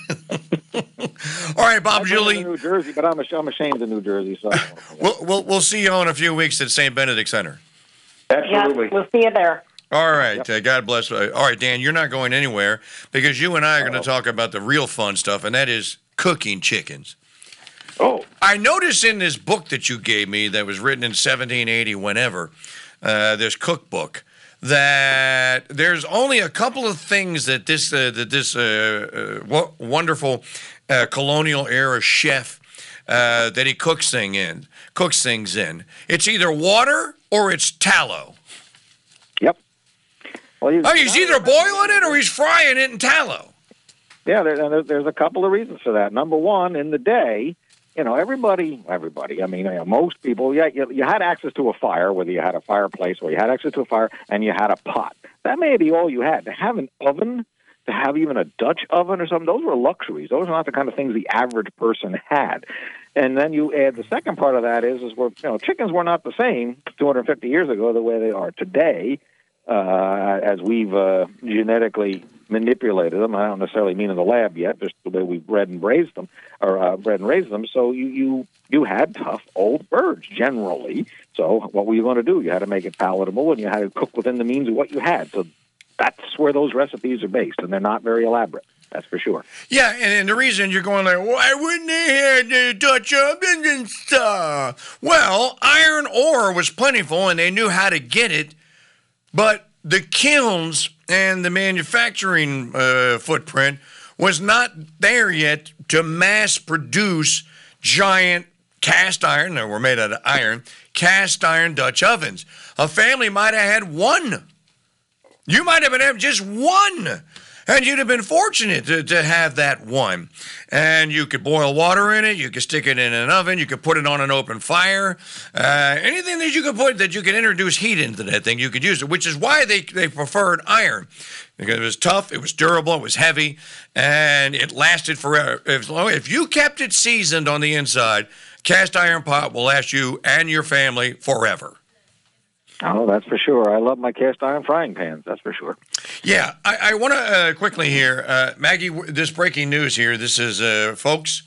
right, Bob, I'm Julie. In New Jersey, but I'm I'm ashamed of New Jersey. So we'll we'll we'll see you in a few weeks at Saint Benedict Center. Absolutely, yes, we'll see you there. All right. Yep. Uh, God bless. Uh, all right, Dan, you're not going anywhere because you and I are going to talk about the real fun stuff, and that is cooking chickens. Oh. I noticed in this book that you gave me that was written in seventeen eighty, whenever, uh, this cookbook, that there's only a couple of things that this, uh, that this uh, uh, wonderful uh, colonial era chef uh, that he cooks thing in, cooks things in. It's either water or it's tallow. Well, he's, oh, he's either boiling it or he's frying it in tallow. Yeah, there, there's a couple of reasons for that. Number one, in the day, you know, everybody, everybody, I mean, you know, most people, yeah, you, you had access to a fire, whether you had a fireplace or you had access to a fire, and you had a pot. That may be all you had. To have an oven, to have even a Dutch oven or something, those were luxuries. Those are not the kind of things the average person had. And then you add the second part of that is, is where, you know, chickens were not the same two hundred fifty years ago the way they are today. Uh, as we've uh, genetically manipulated them, I don't necessarily mean in the lab yet, just the way we've bred and raised them, or uh, bred and raised them. So you, you you had tough old birds generally. So what were you going to do? You had to make it palatable, and you had to cook within the means of what you had. So that's where those recipes are based, and they're not very elaborate. That's for sure. Yeah, and, and the reason you're going like, why wouldn't they have the Dutch oven and stuff? Well, iron ore was plentiful, and they knew how to get it. But the kilns and the manufacturing uh, footprint was not there yet to mass produce giant cast iron, or were made out of iron, cast iron Dutch ovens. A family might have had one. You might have been having just one. And you'd have been fortunate to, to have that one. And you could boil water in it. You could stick it in an oven. You could put it on an open fire. Uh, anything that you could put that you could introduce heat into that thing, you could use it, which is why they, they preferred iron. Because it was tough, it was durable, it was heavy, and it lasted forever. If, if you kept it seasoned on the inside, cast iron pot will last you and your family forever. Oh, that's for sure. I love my cast iron frying pans, that's for sure. Yeah, I, I want to uh, quickly here, uh, Maggie, this breaking news here, this is, uh, folks,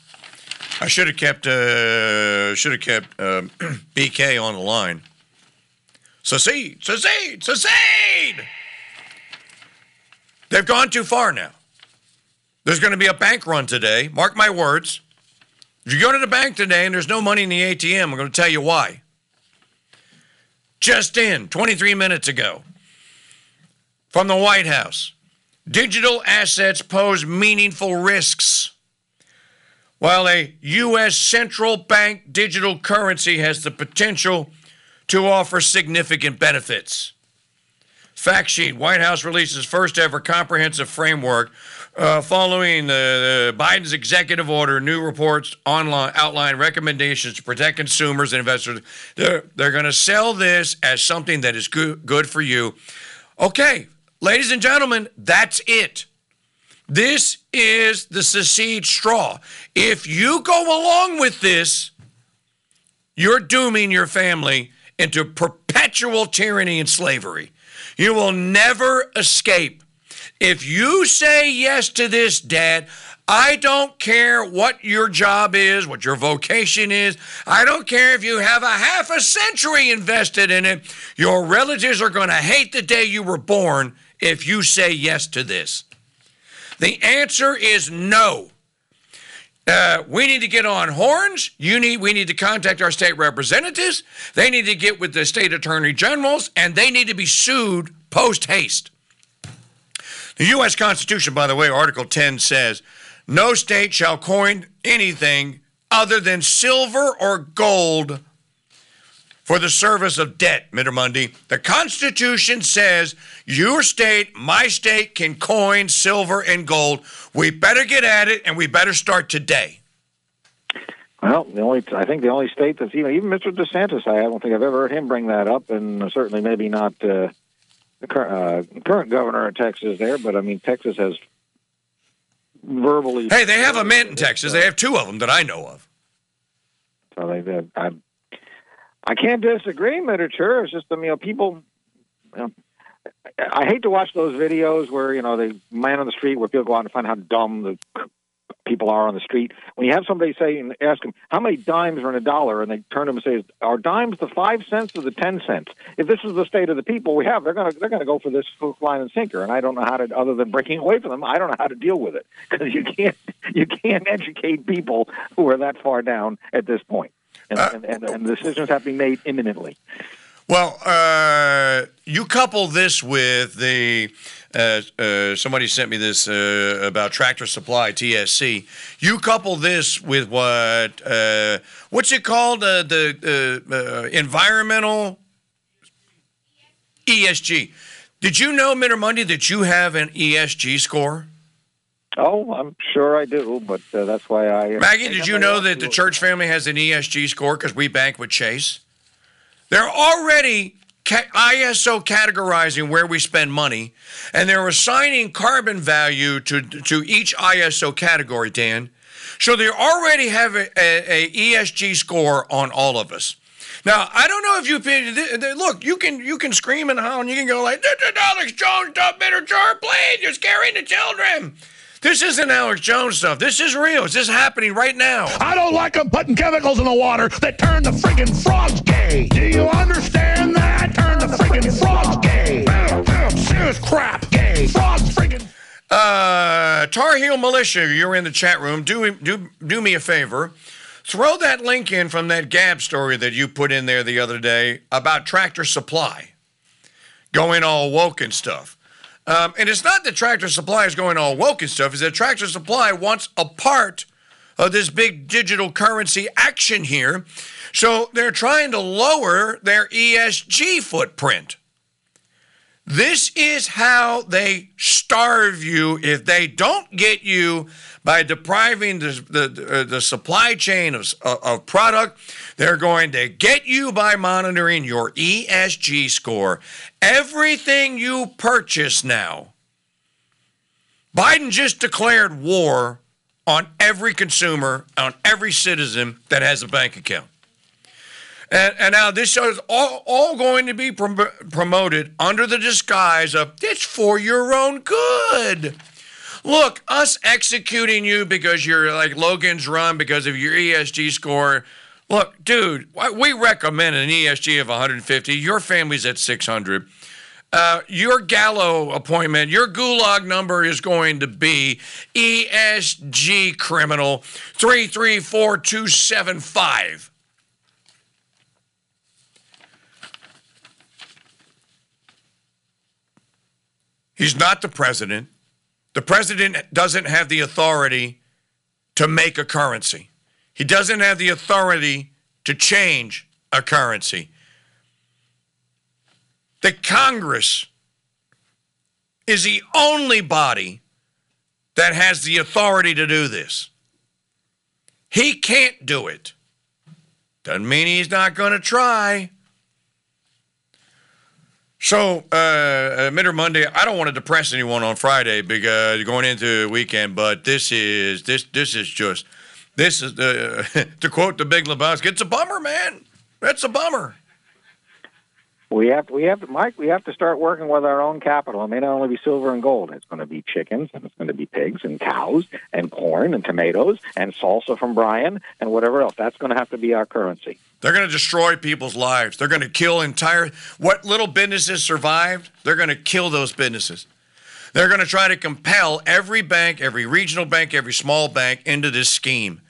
I should have kept uh, should have kept uh, B K on the line. Secede, secede, secede! They've gone too far now. There's going to be a bank run today, mark my words. If you go to the bank today and there's no money in the A T M, I'm going to tell you why. Just in, twenty-three minutes ago, from the White House, digital assets pose meaningful risks, while a U S central bank digital currency has the potential to offer significant benefits. Fact sheet, White House releases first ever comprehensive framework uh, following the, the Biden's executive order. New reports online outline recommendations to protect consumers and investors. They're, they're going to sell this as something that is good, good for you. Okay, ladies and gentlemen, that's it. This is the secede straw. If you go along with this, you're dooming your family into perpetual tyranny and slavery. You will never escape. If you say yes to this, Dad, I don't care what your job is, what your vocation is. I don't care if you have a half a century invested in it. Your relatives are going to hate the day you were born if you say yes to this. The answer is no. Uh, we need to get on horns. You need. We need to contact our state representatives. They need to get with the state attorney generals, and they need to be sued post haste. The U S Constitution, by the way, Article ten says, no state shall coin anything other than silver or gold for the service of debt, Mittermundi. The Constitution says your state, my state, can coin silver and gold. We better get at it, and we better start today. Well, the only I think the only state that's, even, even Mister DeSantis, I don't think I've ever heard him bring that up, and certainly maybe not uh, the current, uh, current governor of Texas there, but, I mean, Texas has verbally... Hey, they have a mint in Texas. They have two of them that I know of. So they did. I I can't disagree, Literature. It's just, you know, people, you know, I hate to watch those videos where, you know, the man on the street, where people go out and find how dumb the people are on the street. When you have somebody say, and ask them, how many dimes are in a dollar? And they turn to them and say, are dimes the five cents or the ten cents? If this is the state of the people we have, they're going to they're going to go for this hook, line, and sinker. And I don't know how to, other than breaking away from them, I don't know how to deal with it. Because you can't, you can't educate people who are that far down at this point. And, uh, and, and, and decisions have to be made imminently. Well, uh, you couple this with the, uh, uh, somebody sent me this uh, about Tractor Supply, T S C. You couple this with what, uh, what's it called, uh, the uh, uh, environmental E S G. Did you know, Mittermundi, that you have an E S G score? Oh, I'm sure I do, but uh, that's why I... Uh, Maggie, did you know that the church family has an E S G score because we bank with Chase? They're already ca- I S O categorizing where we spend money, and they're assigning carbon value to, to each I S O category, Dan. So they already have a, a, a E S G score on all of us. Now, I don't know if you've been... Look, you can you can scream and howl, and you can go like, this is Alex Jones, dumb Literature, please, you're scaring the children. This isn't Alex Jones stuff. This is real. It's just happening right now. I don't like them putting chemicals in the water that turn the friggin' frogs gay. Do you understand that? Turn the friggin' frogs gay. Serious crap. Gay. Frogs friggin'. Uh, Tar Heel Militia, you're in the chat room. Do, do, do me a favor. Throw that link in from that Gab story that you put in there the other day about Tractor Supply. Going all woke and stuff. Um, and it's not that Tractor Supply is going all woke and stuff. It's that Tractor Supply wants a part of this big digital currency action here. So they're trying to lower their E S G footprint. This is how they starve you if they don't get you by depriving the the, the supply chain of, of product. They're going to get you by monitoring your E S G score. Everything you purchase now. Biden just declared war on every consumer, on every citizen that has a bank account. And, and now this show is all, all going to be prom- promoted under the disguise of, it's for your own good. Look, us executing you because you're like Logan's Run, because of your E S G score. Look, dude, we recommend an E S G of one hundred fifty. Your family's at six hundred. Uh, your Gallo appointment, your gulag number is going to be E S G criminal three three four two seven five. He's not the president. The president doesn't have the authority to make a currency. He doesn't have the authority to change a currency. The Congress is the only body that has the authority to do this. He can't do it. Doesn't mean he's not going to try. So, uh, uh, Mittermundi, I don't want to depress anyone on Friday because going into the weekend, but this is this this is just this is the uh, to quote the Big Lebowski, it's a bummer, man. That's a bummer. We have to, we have to, Mike, we have to start working with our own capital. It may not only be silver and gold. It's going to be chickens, and it's going to be pigs and cows and corn and tomatoes and salsa from Brian and whatever else. That's going to have to be our currency. They're going to destroy people's lives. They're going to kill entire... What little businesses survived, they're going to kill those businesses. They're going to try to compel every bank, every regional bank, every small bank into this scheme.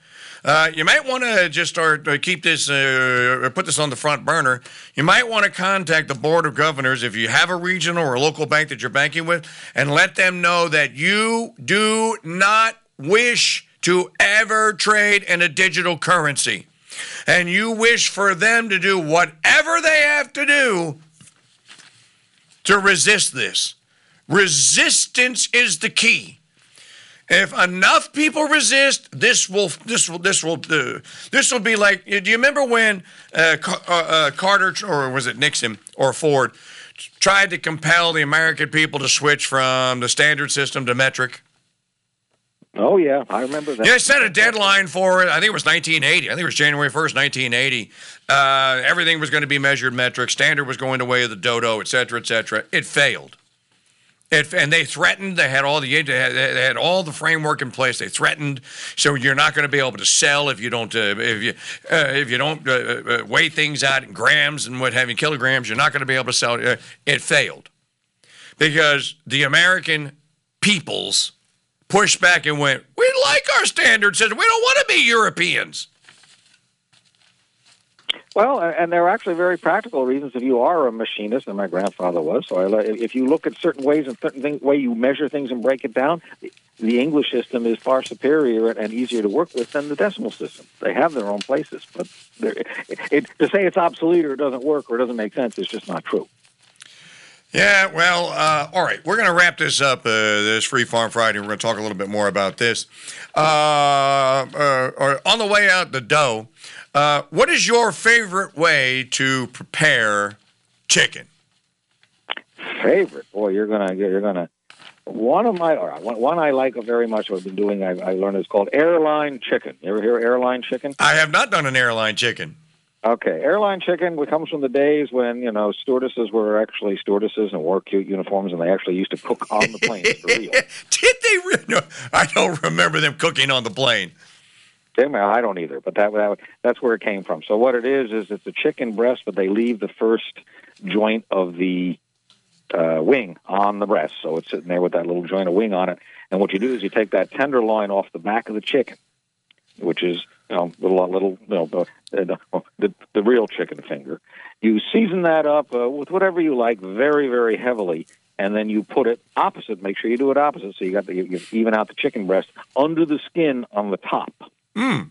Uh, you might want to just start uh, keep this uh, or put this on the front burner. You might want to contact the Board of Governors if you have a regional or a local bank that you're banking with, and let them know that you do not wish to ever trade in a digital currency, and you wish for them to do whatever they have to do to resist this. Resistance is the key. If enough people resist, this will this will this will do. This will be like. Do you remember when uh, uh, Carter or was it Nixon or Ford tried to compel the American people to switch from the standard system to metric? Oh, yeah, I remember that. They set a deadline for it. I think it was nineteen eighty. I think it was January first, nineteen eighty. Uh, everything was going to be measured metric. Standard was going the way of the dodo, et cetera, et cetera. It failed. It, and they threatened. They had all the they had, they had all the framework in place. They threatened, so you're not going to be able to sell if you don't uh, if you uh, if you don't uh, weigh things out in grams and what have you, kilograms. You're not going to be able to sell. It failed because the American peoples pushed back and went, "We like our standard system. We don't want to be Europeans." Well, and there are actually very practical reasons. If you are a machinist, and my grandfather was, so I, if you look at certain ways and certain things, way you measure things and break it down, the English system is far superior and easier to work with than the decimal system. They have their own places, but it, it, to say it's obsolete or it doesn't work or it doesn't make sense is just not true. Yeah, well, uh, all right. We're going to wrap this up, uh, this Free Farm Friday. We're going to talk a little bit more about this. Uh, uh, or on the way out the dough, uh, what is your favorite way to prepare chicken? Favorite? Boy, you're going to you're going to one of my all right, one, one I like very much. I've been doing. I, I learned it's called airline chicken. You ever hear airline chicken? I have not done an airline chicken. Okay, airline chicken comes from the days when, you know, stewardesses were actually stewardesses and wore cute uniforms, and they actually used to cook on the plane for real. Did they? Re- no, I don't remember them cooking on the plane. I don't either, but that, that that's where it came from. So what it is is it's a chicken breast, but they leave the first joint of the uh, wing on the breast. So it's sitting there with that little joint of wing on it. And what you do is you take that tenderloin off the back of the chicken, which is... You know, little, little, you know, the, the, the real chicken finger. You season that up uh, with whatever you like, very, very heavily, and then you put it opposite. Make sure you do it opposite, so you got the, you even out the chicken breast under the skin on the top. Mm.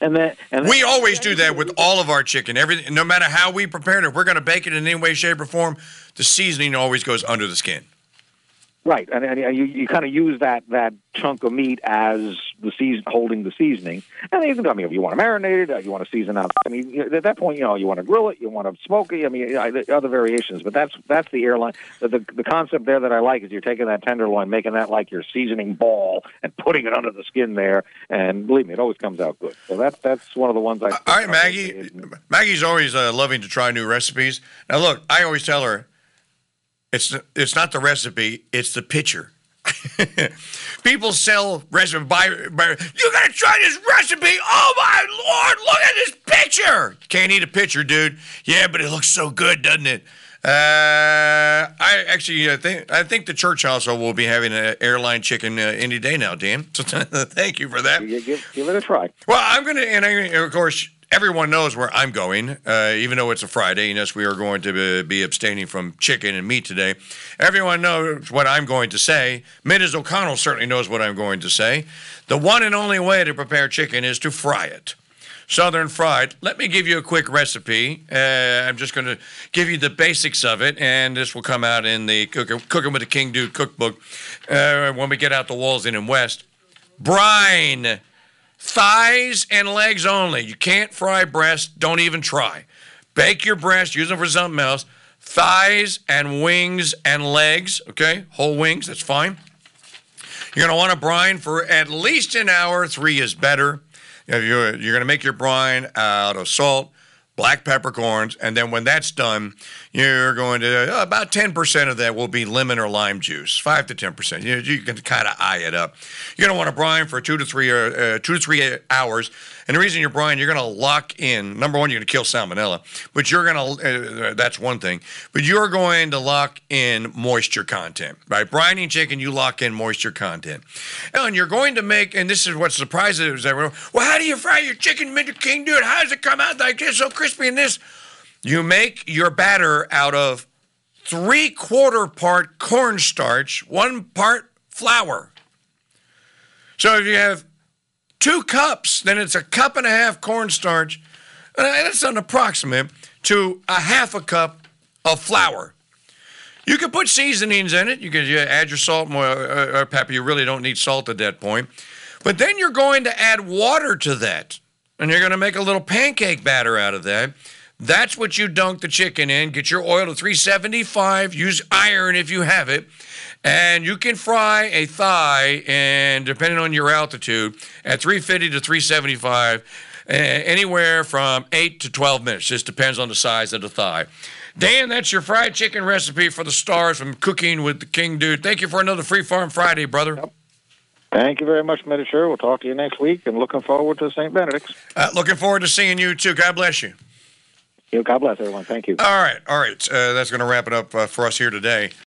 And then, and then we always do that with all of our chicken. Everything, no matter how we prepare it, if we're going to bake it in any way, shape, or form, the seasoning always goes under the skin. Right, and, and you, you kind of use that, that chunk of meat as the season, holding the seasoning. And even, I mean, if you want to marinate it, you want to season out. I mean, at that point, you know, you want to grill it, you want to smoke it. I mean, other variations, but that's that's the airline. The, the, the concept there that I like is you're taking that tenderloin, making that like your seasoning ball, and putting it under the skin there. And believe me, it always comes out good. So that's that's one of the ones I. All right, Maggie. Maggie's always uh, loving to try new recipes. Now, look, I always tell her. It's it's not the recipe, it's the picture. People sell recipe by, by you gotta try this recipe. Oh my Lord, look at this picture. Can't eat a picture, dude. Yeah, but it looks so good, doesn't it? Uh, I actually I think I think the church also will be having an airline chicken uh, any day now, Dan. So thank you for that. Give, give, give it a try. Well, I'm gonna and I, of course. Everyone knows where I'm going, uh, even though it's a Friday. And yes, we are going to be abstaining from chicken and meat today. Everyone knows what I'm going to say. Miz O'Connell certainly knows what I'm going to say. The one and only way to prepare chicken is to fry it. Southern fried. Let me give you a quick recipe. Uh, I'm just going to give you the basics of it, and this will come out in the Cooking, Cooking with the King Dude cookbook uh, when we get out to Walsingham West. Brine. Thighs and legs only. You can't fry breast. Don't even try. Bake your breast. Use them for something else. Thighs and wings and legs. Okay? Whole wings. That's fine. You're going to want to brine for at least an hour. Three is better. You're going to make your brine out of salt, black peppercorns, and then when that's done, you're going to, about ten percent of that will be lemon or lime juice, five to ten percent. You know, you can kind of eye it up. You're going to want to brine for two to three uh, two to three hours. And the reason you're brining, you're going to lock in. Number one, you're going to kill salmonella, but you're going to, uh, that's one thing, but you're going to lock in moisture content. By brining chicken, you lock in moisture content. And you're going to make, and this is what surprises everyone, well, how do you fry your chicken, Mister King? Dude, how does it come out like this, so crispy and this? You make your batter out of three-quarter part cornstarch, one part flour. So if you have two cups, then it's a cup and a half cornstarch. That's an approximate to a half a cup of flour. You can put seasonings in it. You can add your salt more, or pepper. You really don't need salt at that point. But then you're going to add water to that, and you're going to make a little pancake batter out of that. That's what you dunk the chicken in. Get your oil to three seventy-five. Use iron if you have it. And you can fry a thigh, and depending on your altitude, at three fifty to three seventy-five, anywhere from eight to twelve minutes. Just depends on the size of the thigh. Dan, that's your fried chicken recipe for the stars from Cooking with the King, dude. Thank you for another Free Farm Friday, brother. Yep. Thank you very much, Mister Sure. We'll talk to you next week, and looking forward to Saint Benedict's. Uh, looking forward to seeing you, too. God bless you. God bless everyone. Thank you. All right. All right. Uh, that's going to wrap it up uh, for us here today.